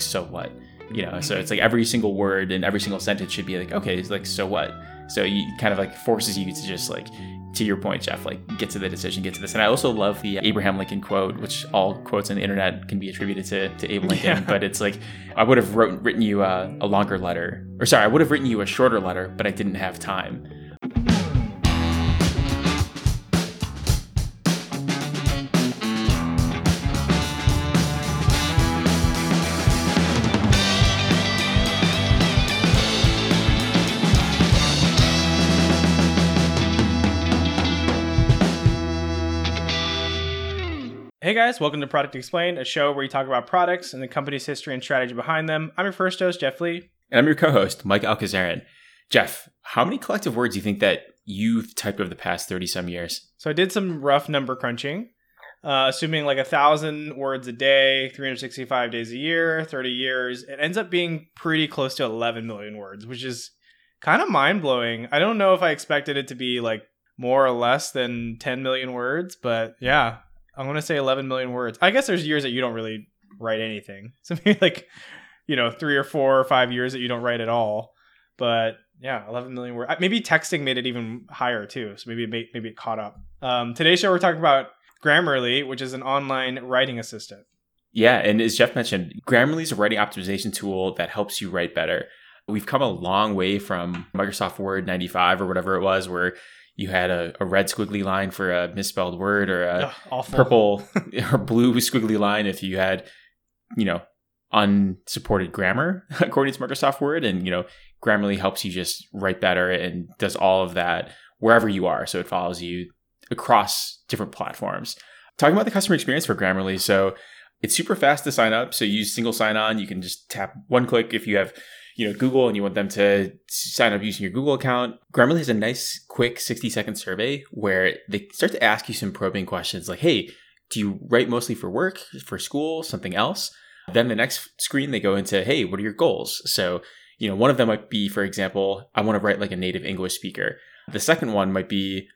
so what? You know, so it's like every single word and every single sentence should be like, okay, it's like, so what? So you kind of like forces you to just like, to your point, Jeff, like get to the decision, get to this. And I also love the Abraham Lincoln quote, which all quotes on the internet can be attributed to Abe Lincoln, yeah. But it's like, I would have written you a longer letter, or sorry, I would have written you a shorter letter, but I didn't have time. Hey guys, welcome to Product Explained, a show where you talk about products and the company's history and strategy behind them. I'm your first host, Jeff Lee. And I'm your co-host, Mike Alcazarin. Jeff, how many collective words do you think that you've typed over the past 30 some years? So I did some rough number crunching, assuming like 1,000 words a day, 365 days a year, 30 years. It ends up being pretty close to 11 million words, which is kind of mind-blowing. I don't know if I expected it to be like more or less than 10 million words, but yeah. I'm going to say 11 million words. I guess there's years that you don't really write anything. So maybe like, 3 or 4 or 5 years that you don't write at all. But yeah, 11 million words. Maybe texting made it even higher too. So maybe it caught up. Today's show, we're talking about Grammarly, which is an online writing assistant. Yeah. And as Jeff mentioned, Grammarly is a writing optimization tool that helps you write better. We've come a long way from Microsoft Word 95 or whatever it was, where you had a red squiggly line for a misspelled word, or a purple or blue squiggly line if you had, unsupported grammar according to Microsoft Word. And, Grammarly helps you just write better and does all of that wherever you are. So it follows you across different platforms. Talking about the customer experience for Grammarly. So it's super fast to sign up. So you use single sign on. You can just tap one click if you have Google and you want them to sign up using your Google account. Grammarly has a nice quick 60-second survey where they start to ask you some probing questions like, hey, do you write mostly for work, for school, something else? Then the next screen, they go into, hey, what are your goals? So, one of them might be, for example, I want to write like a native English speaker. The second one might be,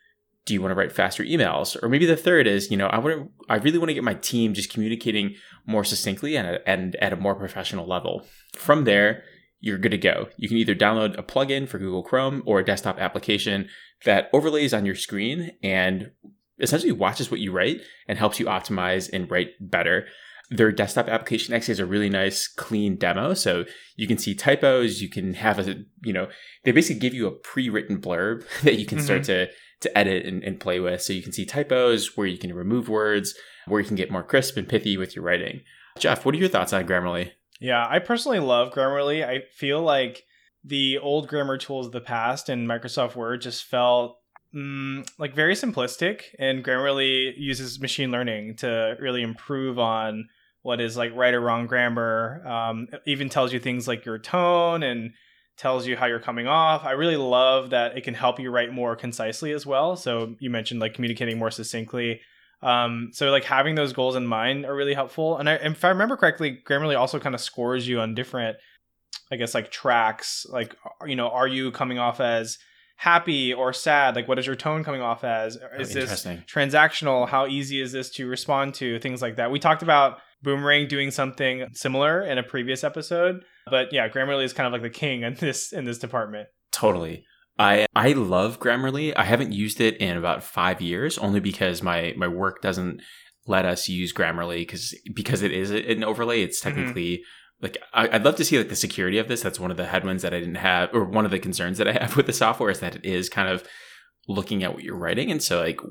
do you want to write faster emails? Or maybe the third is, I really want to get my team just communicating more succinctly and at a more professional level. From there, you're good to go. You can either download a plugin for Google Chrome or a desktop application that overlays on your screen and essentially watches what you write and helps you optimize and write better. Their desktop application actually has a really nice clean demo. So you can see typos, you can have they basically give you a pre-written blurb that you can start to edit and play with. So you can see typos, where you can remove words, where you can get more crisp and pithy with your writing. Jeff, what are your thoughts on Grammarly? Yeah, I personally love Grammarly. I feel like the old grammar tools of the past and Microsoft Word just felt like very simplistic, and Grammarly uses machine learning to really improve on what is like right or wrong grammar. It even tells you things like your tone and tells you how you're coming off. I really love that it can help you write more concisely as well. So you mentioned like communicating more succinctly. So like having those goals in mind are really helpful. And if I remember correctly, Grammarly also kind of scores you on different, I guess, like tracks, like, are you coming off as happy or sad? Like, what is your tone coming off as? Is this transactional? How easy is this to respond to? Things like that. We talked about Boomerang doing something similar in a previous episode, but yeah, Grammarly is kind of like the king in this department. Totally. I love Grammarly. I haven't used it in about 5 years, only because my work doesn't let us use Grammarly because it is an overlay. It's technically like, I'd love to see like the security of this. That's one of the headwinds that I didn't have, or one of the concerns that I have with the software, is that it is kind of looking at what you're writing. And so like,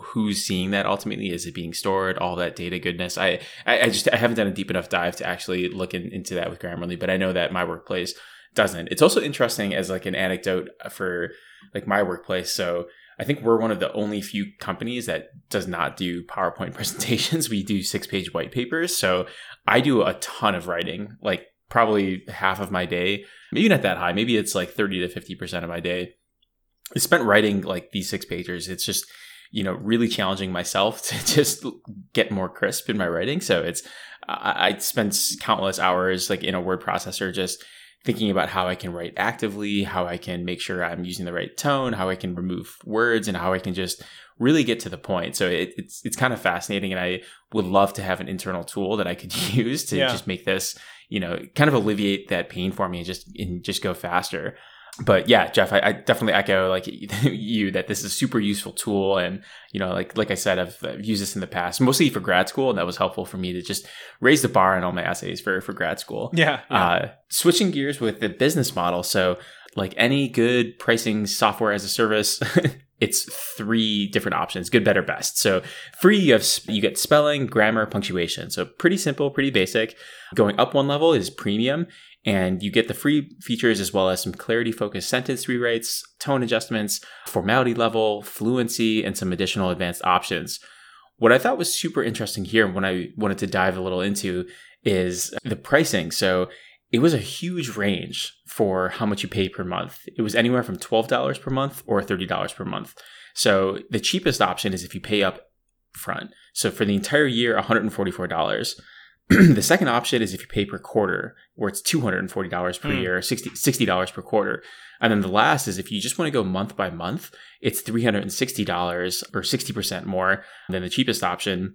who's seeing that ultimately? Is it being stored? All that data goodness. I haven't done a deep enough dive to actually look into that with Grammarly, but I know that my workplace doesn't. It's also interesting as like an anecdote for like my workplace. So I think we're one of the only few companies that does not do PowerPoint presentations. We do 6-page white papers. So I do a ton of writing, like probably half of my day, maybe not that high. Maybe it's like 30 to 50% of my day is spent writing like these 6-pagers. It's just, really challenging myself to just get more crisp in my writing. So it's, I spent countless hours like in a word processor, just thinking about how I can write actively, how I can make sure I'm using the right tone, how I can remove words, and how I can just really get to the point. So it's kind of fascinating, and I would love to have an internal tool that I could use to just make this, you know, kind of alleviate that pain for me and just go faster. But yeah, Jeff, I definitely echo like you that this is a super useful tool. And, you know, like I said, I've used this in the past, mostly for grad school. And that was helpful for me to just raise the bar in all my essays for grad school. Yeah. Switching gears with the business model. So like any good pricing software as a service, it's three different options, good, better, best. So free, you get spelling, grammar, punctuation. So pretty simple, pretty basic. Going up one level is premium. And you get the free features as well as some clarity-focused sentence rewrites, tone adjustments, formality level, fluency, and some additional advanced options. What I thought was super interesting here and what I wanted to dive a little into is the pricing. So it was a huge range for how much you pay per month. It was anywhere from $12 per month or $30 per month. So the cheapest option is if you pay up front. So for the entire year, $144. The second option is if you pay per quarter, where it's $240 per year, $60 per quarter. And then the last is if you just want to go month by month, it's $360 or 60% more than the cheapest option,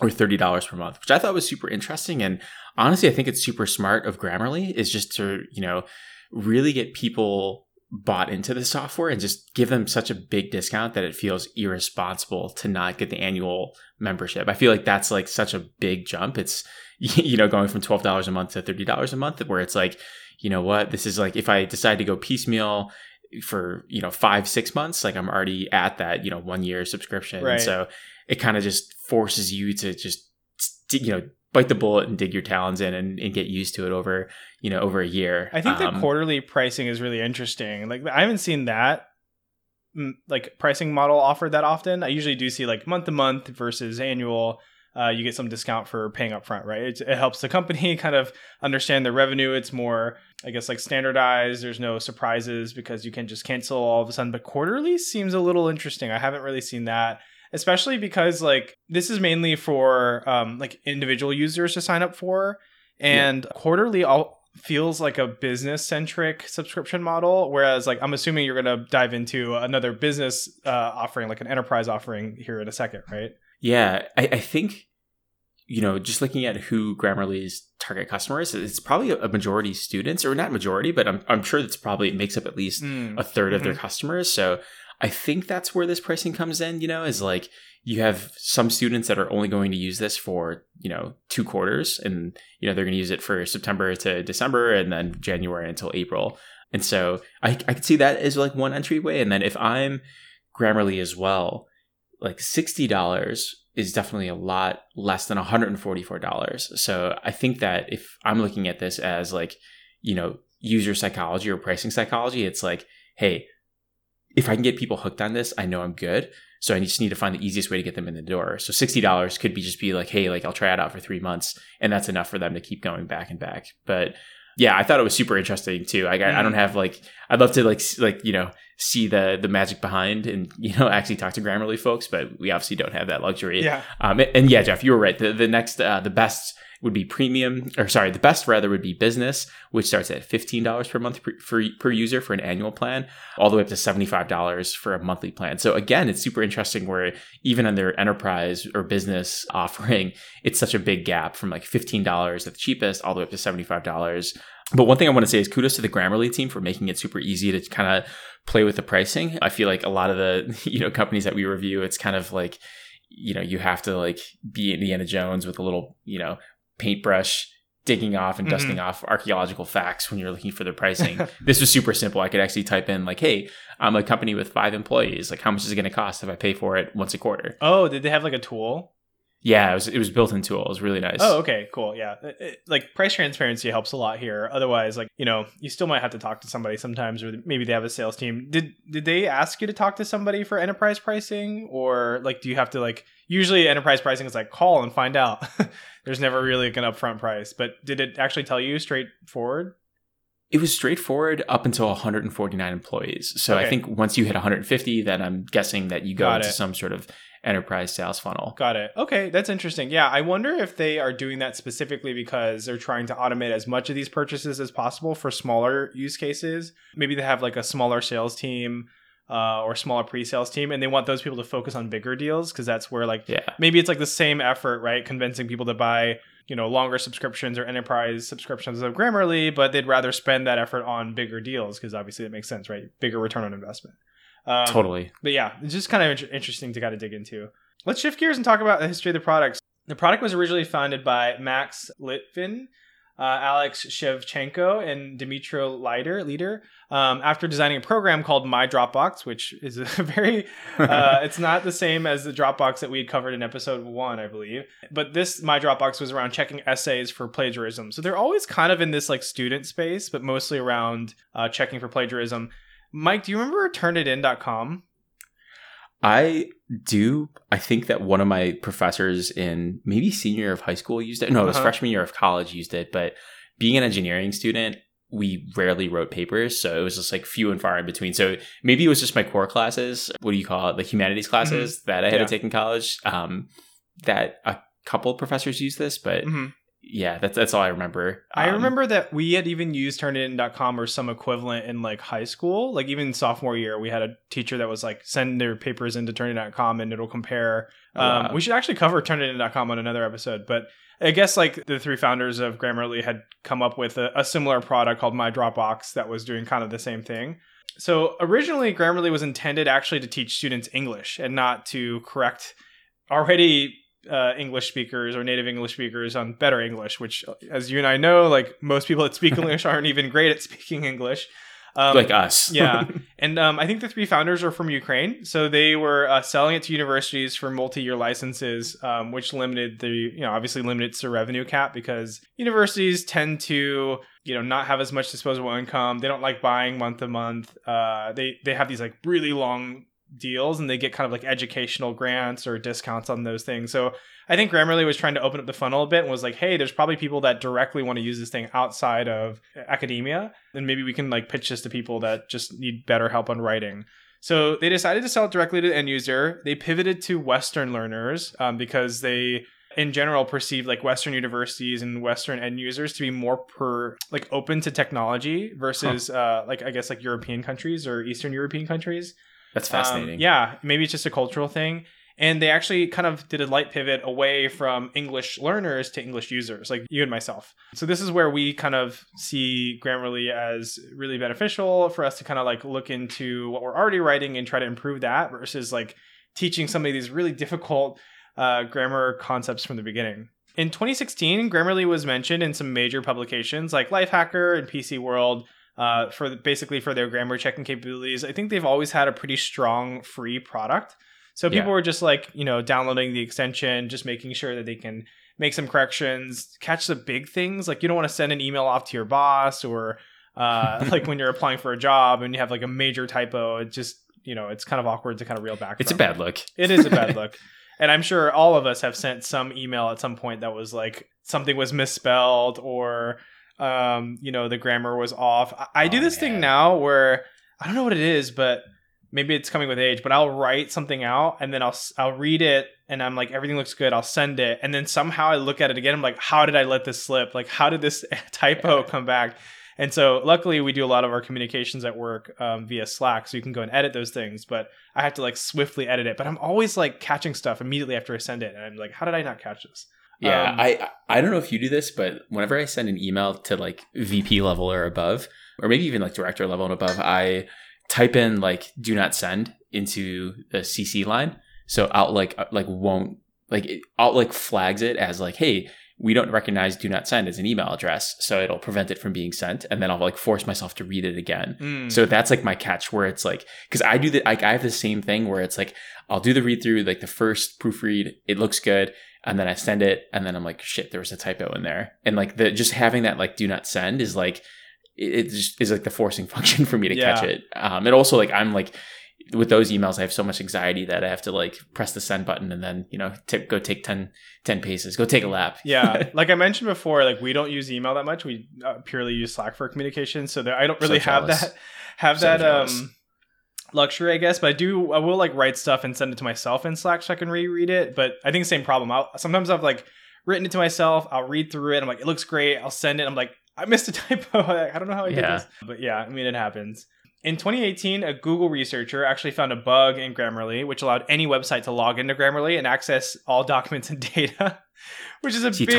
or $30 per month, which I thought was super interesting. And honestly, I think it's super smart of Grammarly is just to, you know, really get people bought into the software and just give them such a big discount that it feels irresponsible to not get the annual membership. I feel like that's like such a big jump. It's, you know, going from $12 a month to $30 a month, where it's like, you know what, this is like, if I decide to go piecemeal for, you know, 5-6 months, like I'm already at that, you know, 1 year subscription. Right. So it kind of just forces you to just, you know, bite the bullet and dig your talons in and get used to it over, you know, over a year. I think the quarterly pricing is really interesting. Like I haven't seen that like pricing model offered that often. I usually do see like month to month versus annual. You get some discount for paying up front, right? It helps the company kind of understand their revenue. It's more, I guess, like standardized. There's no surprises because you can just cancel all of a sudden. But quarterly seems a little interesting. I haven't really seen that. Especially because like this is mainly for like individual users to sign up for, and quarterly all feels like a business centric subscription model. Whereas like I'm assuming you're gonna dive into another business offering, like an enterprise offering here in a second, right? Yeah, I think, you know, just looking at who Grammarly's target customer is, it's probably a majority students, or not majority, but I'm sure that's probably makes up at least a third of their customers. So I think that's where this pricing comes in, you know, is like you have some students that are only going to use this for, you know, 2 quarters, and, you know, they're going to use it for September to December and then January until April. And so I could see that as like one entryway. And then if I'm Grammarly as well, like $60 is definitely a lot less than $144. So I think that if I'm looking at this as like, you know, user psychology or pricing psychology, it's like, hey, if I can get people hooked on this, I know I'm good. So I just need to find the easiest way to get them in the door. So $60 could be just be like, hey, like I'll try it out for 3 months, and that's enough for them to keep going back and back. But yeah, I thought it was super interesting too. I don't have like, I'd love to like, you know, see the magic behind and, you know, actually talk to Grammarly folks, but we obviously don't have that luxury. Yeah. And yeah, Jeff, you were right. The next, the best would be premium, or sorry, the best rather would be business, which starts at $15 per month per user for an annual plan, all the way up to $75 for a monthly plan. So again, it's super interesting where even on their enterprise or business offering, it's such a big gap from like $15 at the cheapest all the way up to $75. But one thing I want to say is kudos to the Grammarly team for making it super easy to kind of play with the pricing. I feel like a lot of the, you know, companies that we review, it's kind of like, you know, you have to like be Indiana Jones with a little, you know, paintbrush digging off and dusting off archaeological facts when you're looking for their pricing. This was super simple. I could actually type in like, hey, I'm a company with 5 employees. Like, how much is it going to cost if I pay for it once a quarter? Oh, did they have like a tool? Yeah, it was built-in tool. It was really nice. Oh, okay, cool. Yeah. Like price transparency helps a lot here. Otherwise, like, you know, you still might have to talk to somebody sometimes, or maybe they have a sales team. Did they ask you to talk to somebody for enterprise pricing, or like, do you have to like, usually enterprise pricing is like call and find out. There's never really like an upfront price, but did it actually tell you straightforward? It was straightforward up until 149 employees. So okay. I think once you hit 150, then I'm guessing that you go into some sort of enterprise sales funnel. Got it. Okay. That's interesting. Yeah. I wonder if they are doing that specifically because they're trying to automate as much of these purchases as possible for smaller use cases. Maybe they have like a smaller sales team or smaller pre-sales team, and they want those people to focus on bigger deals because that's where like, maybe it's like the same effort, right? Convincing people to buy you know, longer subscriptions or enterprise subscriptions of Grammarly, but they'd rather spend that effort on bigger deals because obviously it makes sense, right? Bigger return on investment. Totally. But yeah, it's just kind of interesting to kind of dig into. Let's shift gears and talk about the history of the products. The product was originally founded by Max Lytvyn, Alex Shevchenko, and Dmitri Leiter after designing a program called My Dropbox, which is a very it's not the same as the Dropbox that we covered in episode 1, I believe, but this My Dropbox was around checking essays for plagiarism. So they're always kind of in this like student space, but mostly around checking for plagiarism. Mike, do you remember turnitin.com? I do. I think that one of my professors in maybe senior year of high school used it. No, it was freshman year of college used it. But being an engineering student, we rarely wrote papers. So it was just like few and far in between. So maybe it was just my core classes. What do you call it? The humanities classes that I had to take in college that a couple of professors used this. But yeah, that's all I remember. I remember that we had even used Turnitin.com or some equivalent in like high school. Like even sophomore year, we had a teacher that was like, send their papers into Turnitin.com and it'll compare. We should actually cover Turnitin.com on another episode. But I guess like the three founders of Grammarly had come up with a similar product called My Dropbox that was doing kind of the same thing. So originally, Grammarly was intended actually to teach students English and not to correct already English speakers or native English speakers on better English, which, as you and I know, like most people that speak English aren't even great at speaking English. Like us. Yeah. And I think the three founders are from Ukraine. So they were selling it to universities for multi-year licenses, which limited the, you know, obviously limits the revenue cap because universities tend to, you know, not have as much disposable income. They don't like buying month to month. They have these like really long deals and they get kind of like educational grants or discounts on those things. So I think Grammarly was trying to open up the funnel a bit and was like, hey, there's probably people that directly want to use this thing outside of academia. And maybe we can like pitch this to people that just need better help on writing. So they decided to sell it directly to the end user. They pivoted to Western learners because they in general perceived like Western universities and Western end users to be more like open to technology versus like, I guess like European countries or Eastern European countries. That's fascinating. Yeah, maybe it's just a cultural thing. And they actually kind of did a light pivot away from English learners to English users, like you and myself. So this is where we kind of see Grammarly as really beneficial for us to kind of like look into what we're already writing and try to improve that versus like teaching some of these really difficult grammar concepts from the beginning. In 2016, Grammarly was mentioned in some major publications like Lifehacker and PC World. For their grammar checking capabilities. I think they've always had a pretty strong free product. So people were just like, you know, downloading the extension, just making sure that they can make some corrections, catch the big things. Like you don't want to send an email off to your boss or like when you're applying for a job and you have like a major typo, it just, you know, it's kind of awkward to kind of reel back. It's a bad look. It is a bad look. And I'm sure all of us have sent some email at some point that was like something was misspelled or you know, the grammar was off. I do this thing now where I don't know what it is, but maybe it's coming with age, but I'll write something out and then I'll read it and I'm like, everything looks good. I'll send it. And then somehow I look at it again. I'm like, how did I let this slip? Like, how did this typo come back? And so luckily we do a lot of our communications at work via Slack. So you can go and edit those things, but I have to like swiftly edit it, but I'm always like catching stuff immediately after I send it. And I'm like, how did I not catch this? Yeah, I don't know if you do this, but whenever I send an email to like VP level or above, or maybe even like director level and above, I type in like "do not send" into the CC line, so Outlook flags it as like, hey, we don't recognize "do not send" as an email address, so it'll prevent it from being sent, and then I'll like force myself to read it again. So that's like my catch where it's like, because I do that, I have the same thing where it's like I'll do the read through, like the first proofread, it looks good. And then I send it and then I'm like, shit, there was a typo in there. And like the just having that like do not send is like it just is like the forcing function for me to catch it. And also like I'm like with those emails, I have so much anxiety that I have to like press the send button and then, you know, go take 10 paces, go take a lap. Yeah. Like I mentioned before, like we don't use email that much. We purely use Slack for communication. So I don't really luxury, I guess, but I will like write stuff and send it to myself in Slack so I can reread it. But I think same problem. Sometimes I've like written it to myself. I'll read through it. I'm like, it looks great. I'll send it. I'm like, I missed a typo. I don't know how I did this. But yeah, I mean, it happens. In 2018, a Google researcher actually found a bug in Grammarly, which allowed any website to log into Grammarly and access all documents and data, which is a big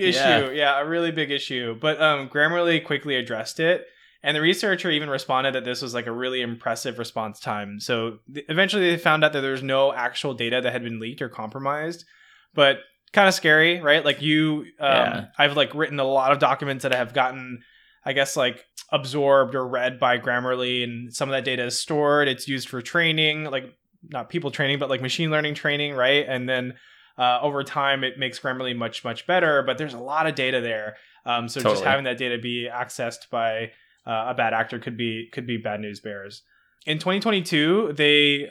issue. Yeah, a really big issue. But Grammarly quickly addressed it. And the researcher even responded that this was like a really impressive response time. So eventually they found out that there was no actual data that had been leaked or compromised. But kind of scary, right? Like I've like written a lot of documents that have gotten... I guess like absorbed or read by Grammarly, and some of that data is stored. It's used for training, like not people training, but like machine learning training, right? And then over time, it makes Grammarly much, much better. But there's a lot of data there, so totally. Just having that data be accessed by a bad actor could be bad news bears. In 2022, they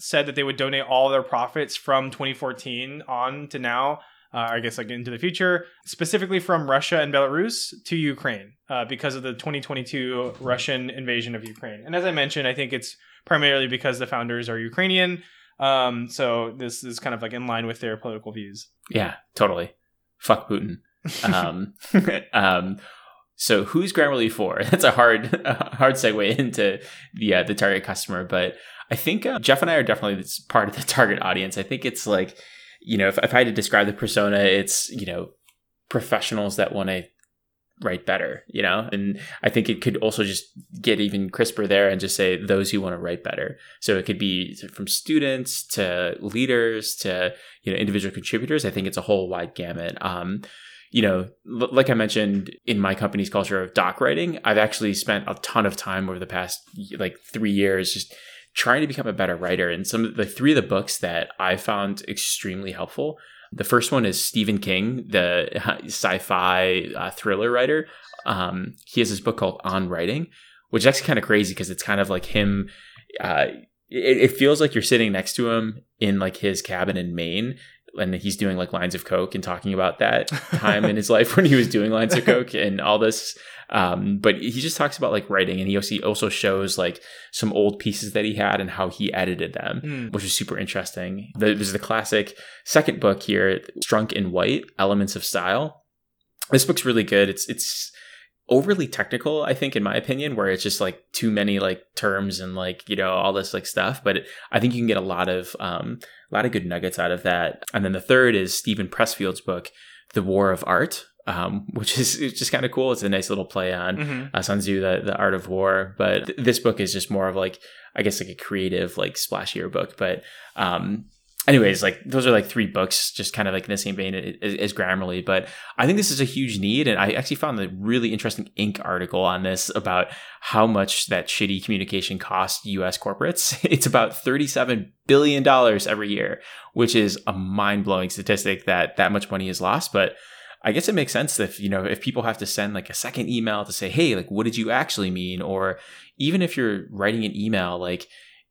said that they would donate all their profits from 2014 on to now. I guess like into the future, specifically from Russia and Belarus to Ukraine because of the 2022 Russian invasion of Ukraine. And as I mentioned, I think it's primarily because the founders are Ukrainian. So this is kind of like in line with their political views. Yeah, totally. Fuck Putin. So who's Grammarly for? That's a hard segue into the target customer. But I think Jeff and I are definitely part of the target audience. I think it's like, you know, if I had to describe the persona, it's, you know, professionals that want to write better, you know, and I think it could also just get even crisper there and just say those who want to write better. So it could be from students to leaders to, you know, individual contributors. I think it's a whole wide gamut. You know, like I mentioned in my company's culture of doc writing, I've actually spent a ton of time over the past like 3 years just trying to become a better writer. And some of the three of the books that I found extremely helpful. The first one is Stephen King, the sci-fi thriller writer. He has this book called On Writing, which is actually kind of crazy because it's kind of like him. It feels like you're sitting next to him in like his cabin in Maine. And he's doing like lines of coke and talking about that time in his life when he was doing lines of coke and all this. But he just talks about like writing, and he also shows like some old pieces that he had and how he edited them, which is super interesting. There's the classic second book here, Strunk and White, Elements of Style. This book's really good. It's overly technical, I think, in my opinion, where it's just like too many like terms and like, you know, all this like stuff. But I think you can get a lot of good nuggets out of that. And then the third is Stephen Pressfield's book, The War of Art, which is just kind of cool. It's a nice little play on Sun Tzu, the Art of War. But this book is just more of like, I guess like a creative, like splashier book. But anyways, like those are like three books just kind of like in the same vein as Grammarly. But I think this is a huge need. And I actually found a really interesting Inc. article on this about how much that shitty communication costs U.S. corporates. It's about $37 billion every year, which is a mind-blowing statistic that much money is lost. But I guess it makes sense if people have to send like a second email to say, hey, like, what did you actually mean? Or even if you're writing an email, like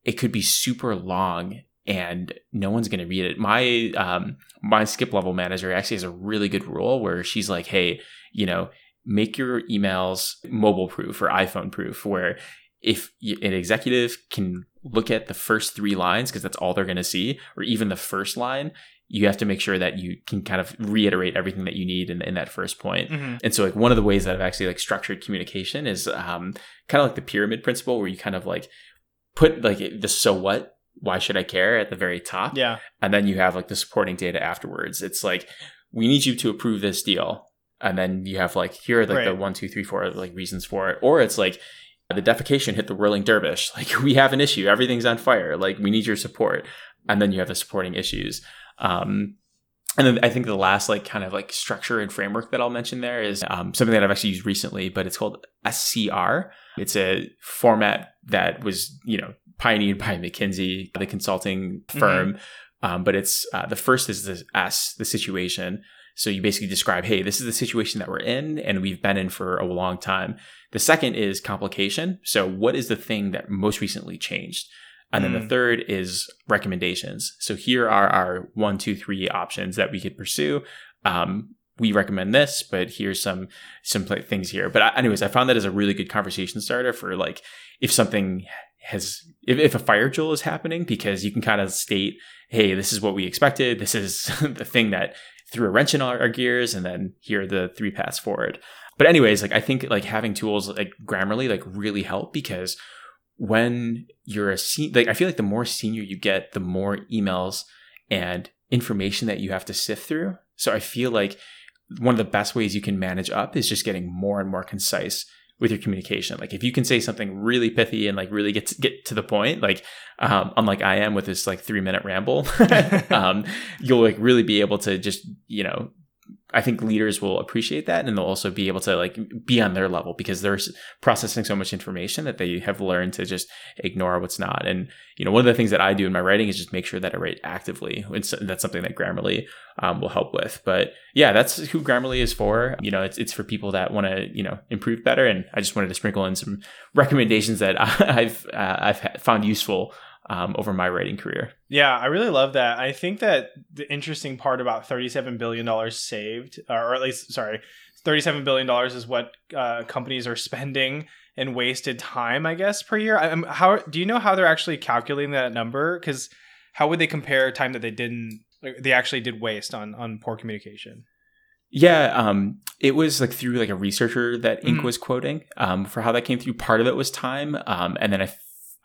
it could be super long and no one's going to read it. My skip level manager actually has a really good rule where she's like, hey, you know, make your emails mobile proof or iPhone proof, where if an executive can look at the first three lines, because that's all they're going to see, or even the first line, you have to make sure that you can kind of reiterate everything that you need in that first point. Mm-hmm. And so like one of the ways that I've actually like structured communication is kind of like the pyramid principle, where you kind of like put like the so what, why should I care at the very top? Yeah. And then you have like the supporting data afterwards. It's like, we need you to approve this deal. And then you have like, here are like the 1, 2, 3, 4 like reasons for it. Or it's like the defecation hit the whirling dervish. Like, we have an issue. Everything's on fire. Like, we need your support. And then you have the supporting issues. And then I think the last like kind of like structure and framework that I'll mention there is something that I've actually used recently, but it's called SCR. It's a format that was, you know, pioneered by McKinsey, the consulting firm. Mm-hmm. But it's the first is the S, the situation. So you basically describe, hey, this is the situation that we're in and we've been in for a long time. The second is complication. So what is the thing that most recently changed? And then the third is recommendations. So here are our 1, 2, 3 options that we could pursue. We recommend this, but here's some things here. But anyways, I found that as a really good conversation starter for like if something has, if a fire drill is happening, because you can kind of state, hey, this is what we expected. This is the thing that threw a wrench in all our gears. And then here are the three paths forward. But anyways, like I think like having tools like Grammarly like really help, because when you're a I feel like the more senior you get, the more emails and information that you have to sift through. So I feel like one of the best ways you can manage up is just getting more and more concise with your communication. Like if you can say something really pithy and like really get to the point, like unlike I am with this like 3-minute ramble, you'll like really be able to just, you know, I think leaders will appreciate that, and they'll also be able to like be on their level because they're processing so much information that they have learned to just ignore what's not. And, you know, one of the things that I do in my writing is just make sure that I write actively. And so that's something that Grammarly will help with. But yeah, that's who Grammarly is for. You know, it's for people that want to, you know, improve better. And I just wanted to sprinkle in some recommendations that I've found useful over my writing career. Yeah, I really love that. I think that the interesting part about $37 billion saved, or at least, sorry, $37 billion is what companies are spending in wasted time, I guess, per year. How do you know how they're actually calculating that number? Because how would they compare time that they actually did waste on poor communication? Yeah, it was like through like a researcher that Inc. was quoting for how that came through. Part of it was time, and then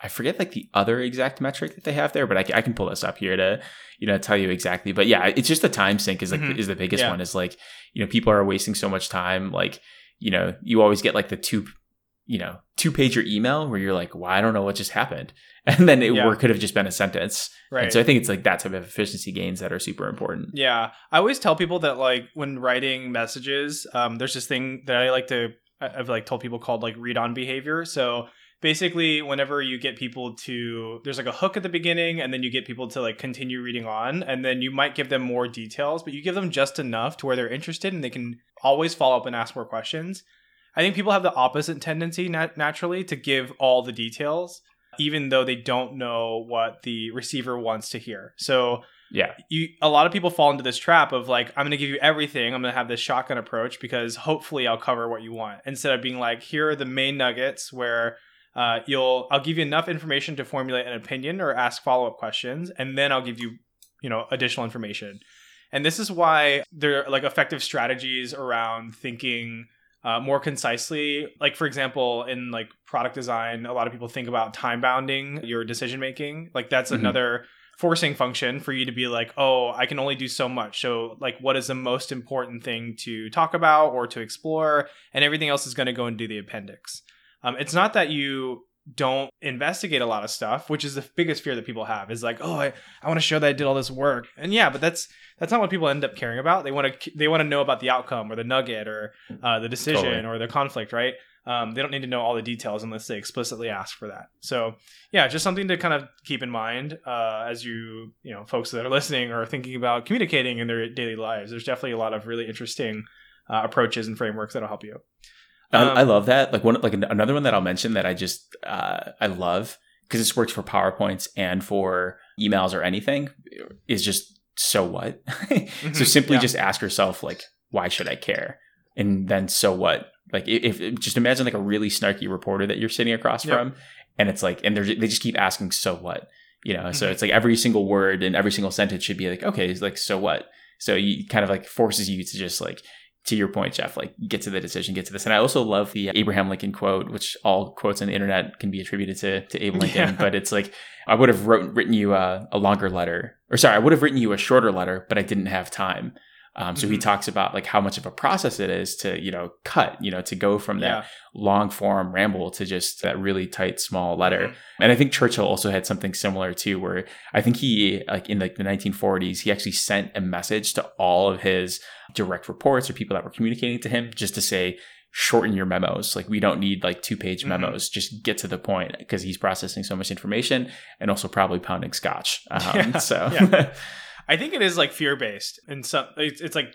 I forget like the other exact metric that they have there, but I can pull this up here to, you know, tell you exactly. But yeah, it's just the time sink is like is the biggest one. Is like, you know, people are wasting so much time. Like, you know, you always get like the two-pager email where you're like, well, I don't know what just happened, and then it could have just been a sentence. Right. And so I think it's like that type of efficiency gains that are super important. Yeah, I always tell people that like when writing messages, there's this thing that I've like told people called like read-on behavior. So basically, whenever you get people to, there's like a hook at the beginning, and then you get people to like continue reading on, and then you might give them more details, but you give them just enough to where they're interested and they can always follow up and ask more questions. I think people have the opposite tendency naturally to give all the details, even though they don't know what the receiver wants to hear. So yeah, a lot of people fall into this trap of like, I'm going to give you everything. I'm going to have this shotgun approach because hopefully I'll cover what you want, instead of being like, here are the main nuggets where I'll give you enough information to formulate an opinion or ask follow-up questions, and then I'll give you, you know, additional information. And this is why there are like effective strategies around thinking more concisely. Like, for example, in like product design, a lot of people think about time bounding your decision making. Like that's another forcing function for you to be like, oh, I can only do so much. So like, what is the most important thing to talk about or to explore? And everything else is going to go into the appendix. It's not that you don't investigate a lot of stuff, which is the biggest fear that people have, is like, oh, I want to show that I did all this work. And yeah, but that's not what people end up caring about. They want to know about the outcome or the nugget or the decision or the conflict, right? They don't need to know all the details unless they explicitly ask for that. So yeah, just something to kind of keep in mind as you know, folks that are listening or thinking about communicating in their daily lives. There's definitely a lot of really interesting approaches and frameworks that'll help you. I love that. Like another one that I'll mention that I just I love, because this works for PowerPoints and for emails or anything, is just so what. So simply just ask yourself, like, why should I care? And then so what? Like if just imagine like a really snarky reporter that you're sitting across from, and it's like, and they just keep asking so what, you know. So it's like every single word and every single sentence should be like, okay, it's like so what. So you kind of like forces you to just like, to your point, Jeff, like get to the decision, get to this. And I also love the Abraham Lincoln quote, which all quotes on the internet can be attributed to Abe Lincoln. Yeah. But it's like, I would have written you a longer letter, or sorry, I would have written you a shorter letter, but I didn't have time. So he talks about like how much of a process it is to, you know, cut, you know, to go from that long form ramble to just that really tight, small letter. And I think Churchill also had something similar too, where I think he like in like the 1940s, he actually sent a message to all of his direct reports or people that were communicating to him just to say, shorten your memos. Like we don't need like 2-page memos, just get to the point, because he's processing so much information and also probably pounding scotch. I think it is like fear-based, and some it's like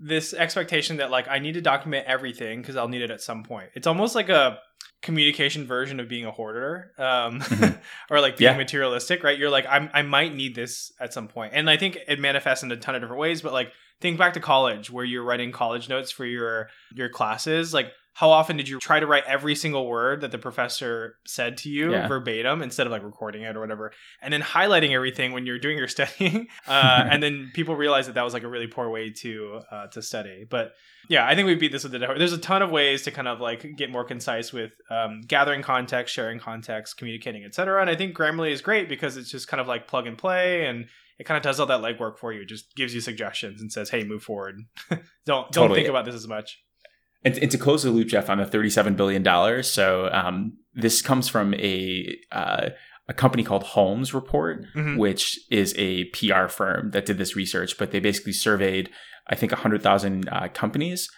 this expectation that like I need to document everything because I'll need it at some point. It's almost like a communication version of being a hoarder, or like being materialistic, right? You're like, I might need this at some point. And I think it manifests in a ton of different ways, but like think back to college where you're writing college notes for your classes. Like how often did you try to write every single word that the professor said to you verbatim instead of like recording it or whatever, and then highlighting everything when you're doing your studying. And then people realized that that was like a really poor way to study. But yeah, I think we beat this with the dead horse. There's a ton of ways to kind of like get more concise with gathering context, sharing context, communicating, etc. And I think Grammarly is great because it's just kind of like plug and play, and it kind of does all that legwork for you. It just gives you suggestions and says, hey, move forward. Don't think about this as much. And to close the loop, Jeff, I'm at $37 billion. So this comes from a company called Holmes Report, which is a PR firm that did this research. But they basically surveyed, I think, 400 companies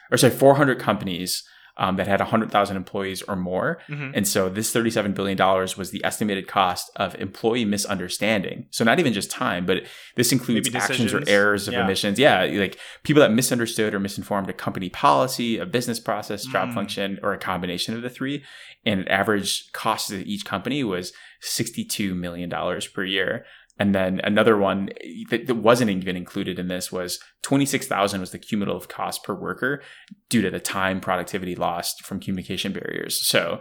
that had 100,000 employees or more. And so this $37 billion was the estimated cost of employee misunderstanding. So not even just time, but this includes actions or errors of omissions. Yeah, like people that misunderstood or misinformed a company policy, a business process, job function, or a combination of the three. And an average cost of each company was $62 million per year. And then another one that wasn't even included in this was $26,000 was the cumulative cost per worker due to the time productivity lost from communication barriers. So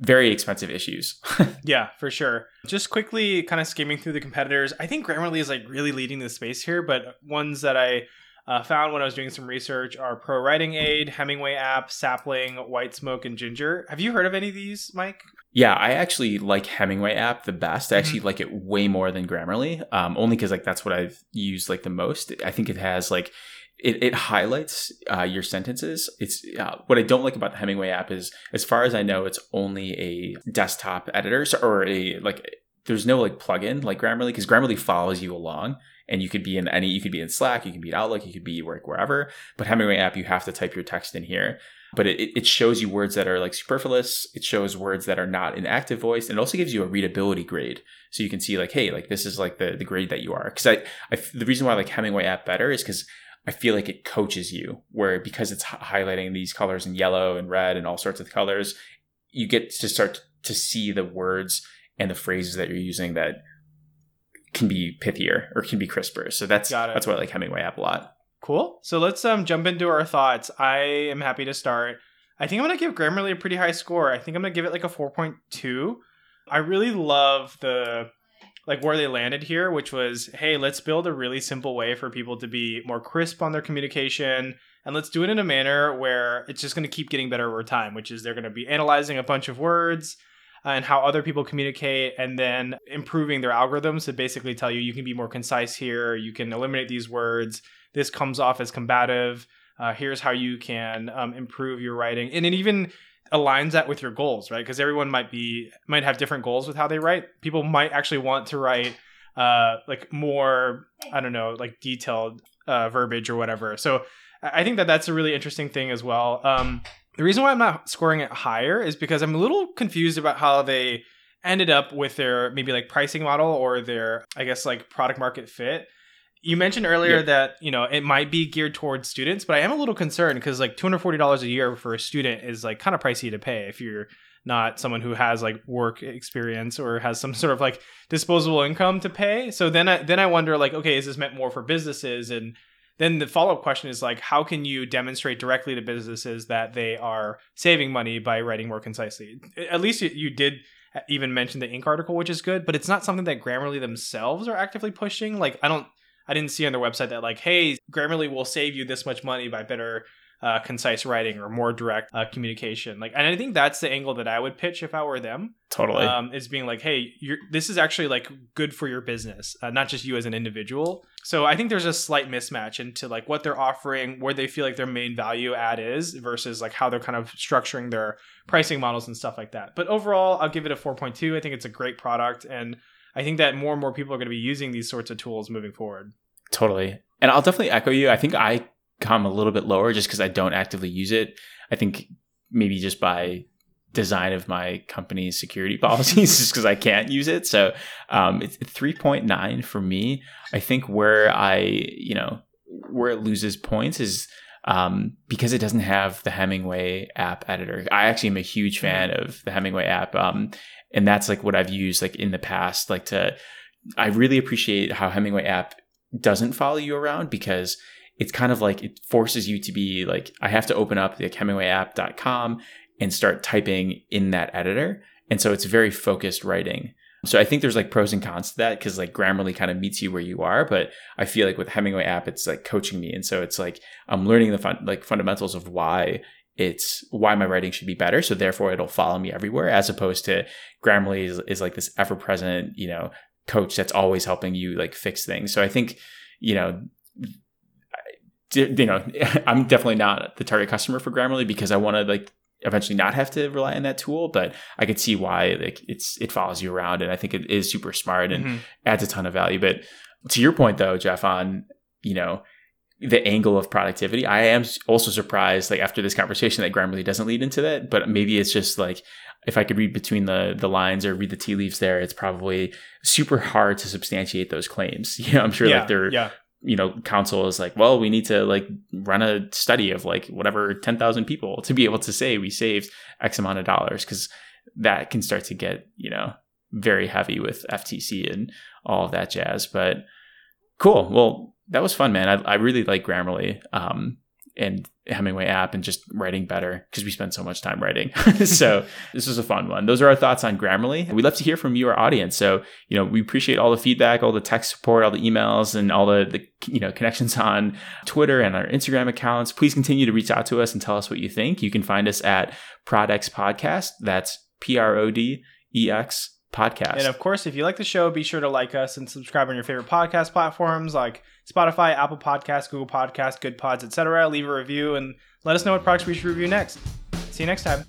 very expensive issues. Yeah, for sure. Just quickly kind of skimming through the competitors. I think Grammarly is like really leading the space here, but ones that I found when I was doing some research are Pro Writing Aid, Hemingway App, Sapling, White Smoke, and Ginger. Have you heard of any of these, Mike? Yeah, I actually like Hemingway App the best. I actually like it way more than Grammarly, only because like that's what I've used like the most. I think it has like it highlights your sentences. It's what I don't like about the Hemingway App is, as far as I know, it's only a desktop editor or a like. There's no like plugin like Grammarly, because Grammarly follows you along. And you could be in Slack, you can be in Outlook, you could be wherever. But Hemingway App, you have to type your text in here. But it shows you words that are like superfluous. It shows words that are not in active voice. And it also gives you a readability grade. So you can see like, hey, like this is like the grade that you are. Because the reason why I like Hemingway App better is because I feel like it coaches you. Where because it's highlighting these colors in yellow and red and all sorts of colors, you get to start to see the words and the phrases that you're using that can be pithier or can be crisper. So that's why I like Hemingway App a lot. Cool. So let's jump into our thoughts. I am happy to start. I think I'm going to give Grammarly a pretty high score. I think I'm going to give it like a 4.2. I really love where they landed here, which was, hey, let's build a really simple way for people to be more crisp on their communication. And let's do it in a manner where it's just going to keep getting better over time, which is they're going to be analyzing a bunch of words and how other people communicate, and then improving their algorithms to basically tell you, you can be more concise here, you can eliminate these words, this comes off as combative, here's how you can improve your writing. And it even aligns that with your goals, right? Because everyone might have different goals with how they write. People might actually want to write more, I don't know, like detailed verbiage or whatever. So I think that that's a really interesting thing as well. The reason why I'm not scoring it higher is because I'm a little confused about how they ended up with their maybe like pricing model or their, I guess, like product market fit. You mentioned earlier that, you know, it might be geared towards students, but I am a little concerned because like $240 a year for a student is like kind of pricey to pay if you're not someone who has like work experience or has some sort of like disposable income to pay. So then I wonder like, okay, is this meant more for businesses? And then the follow-up question is like, how can you demonstrate directly to businesses that they are saving money by writing more concisely? At least you did even mention the Inc. article, which is good, but it's not something that Grammarly themselves are actively pushing. Like, I didn't see on their website that like, hey, Grammarly will save you this much money by better concise writing or more direct communication. Like, and I think that's the angle that I would pitch if I were them. Totally. Is being like, hey, this is actually like good for your business, not just you as an individual. So I think there's a slight mismatch into like what they're offering, where they feel like their main value add is versus like how they're kind of structuring their pricing models and stuff like that. But overall, I'll give it a 4.2. I think it's a great product. And I think that more and more people are going to be using these sorts of tools moving forward. Totally. And I'll definitely echo you. I think I come a little bit lower just because I don't actively use it. I think maybe just by design of my company's security policies, just because I can't use it. So it's 3.9 for me. I think where it loses points is because it doesn't have the Hemingway App editor. I actually am a huge fan of the Hemingway App. And that's like what I've used like in the past, like I really appreciate how Hemingway App doesn't follow you around because it's kind of like it forces you to be like, I have to open up the HemingwayApp.com and start typing in that editor. And so it's very focused writing. So I think there's like pros and cons to that, because like Grammarly kind of meets you where you are. But I feel like with Hemingway App, it's like coaching me. And so it's like I'm learning the fundamentals of why my writing should be better. So therefore, it'll follow me everywhere, as opposed to Grammarly is like this ever-present, you know, coach that's always helping you like fix things. So I think, you know, I'm definitely not the target customer for Grammarly, because I want to like eventually not have to rely on that tool, but I could see why like it follows you around, and I think it is super smart and adds a ton of value. But to your point though, Jeff, on, you know, the angle of productivity, I am also surprised like after this conversation that Grammarly doesn't lead into that, but maybe it's just like, if I could read between the lines or read the tea leaves there, it's probably super hard to substantiate those claims. You know, I'm sure like they're, you know, counsel is like, well, we need to like run a study of like whatever 10,000 people to be able to say we saved X amount of dollars, because that can start to get, you know, very heavy with FTC and all of that jazz. But cool. Well, that was fun, man. I really like Grammarly and Hemingway App and just writing better, because we spend so much time writing. So this was a fun one. Those are our thoughts on Grammarly. We'd love to hear from you, our audience. So, you know, we appreciate all the feedback, all the tech support, all the emails, and all the you know, connections on Twitter and our Instagram accounts. Please continue to reach out to us and tell us what you think. You can find us at Prodex Podcast. That's Prodex Podcast. And of course, if you like the show, be sure to like us and subscribe on your favorite podcast platforms like Spotify, Apple Podcasts, Google Podcasts, Good Pods, etc. Leave a review and let us know what products we should review next. See you next time.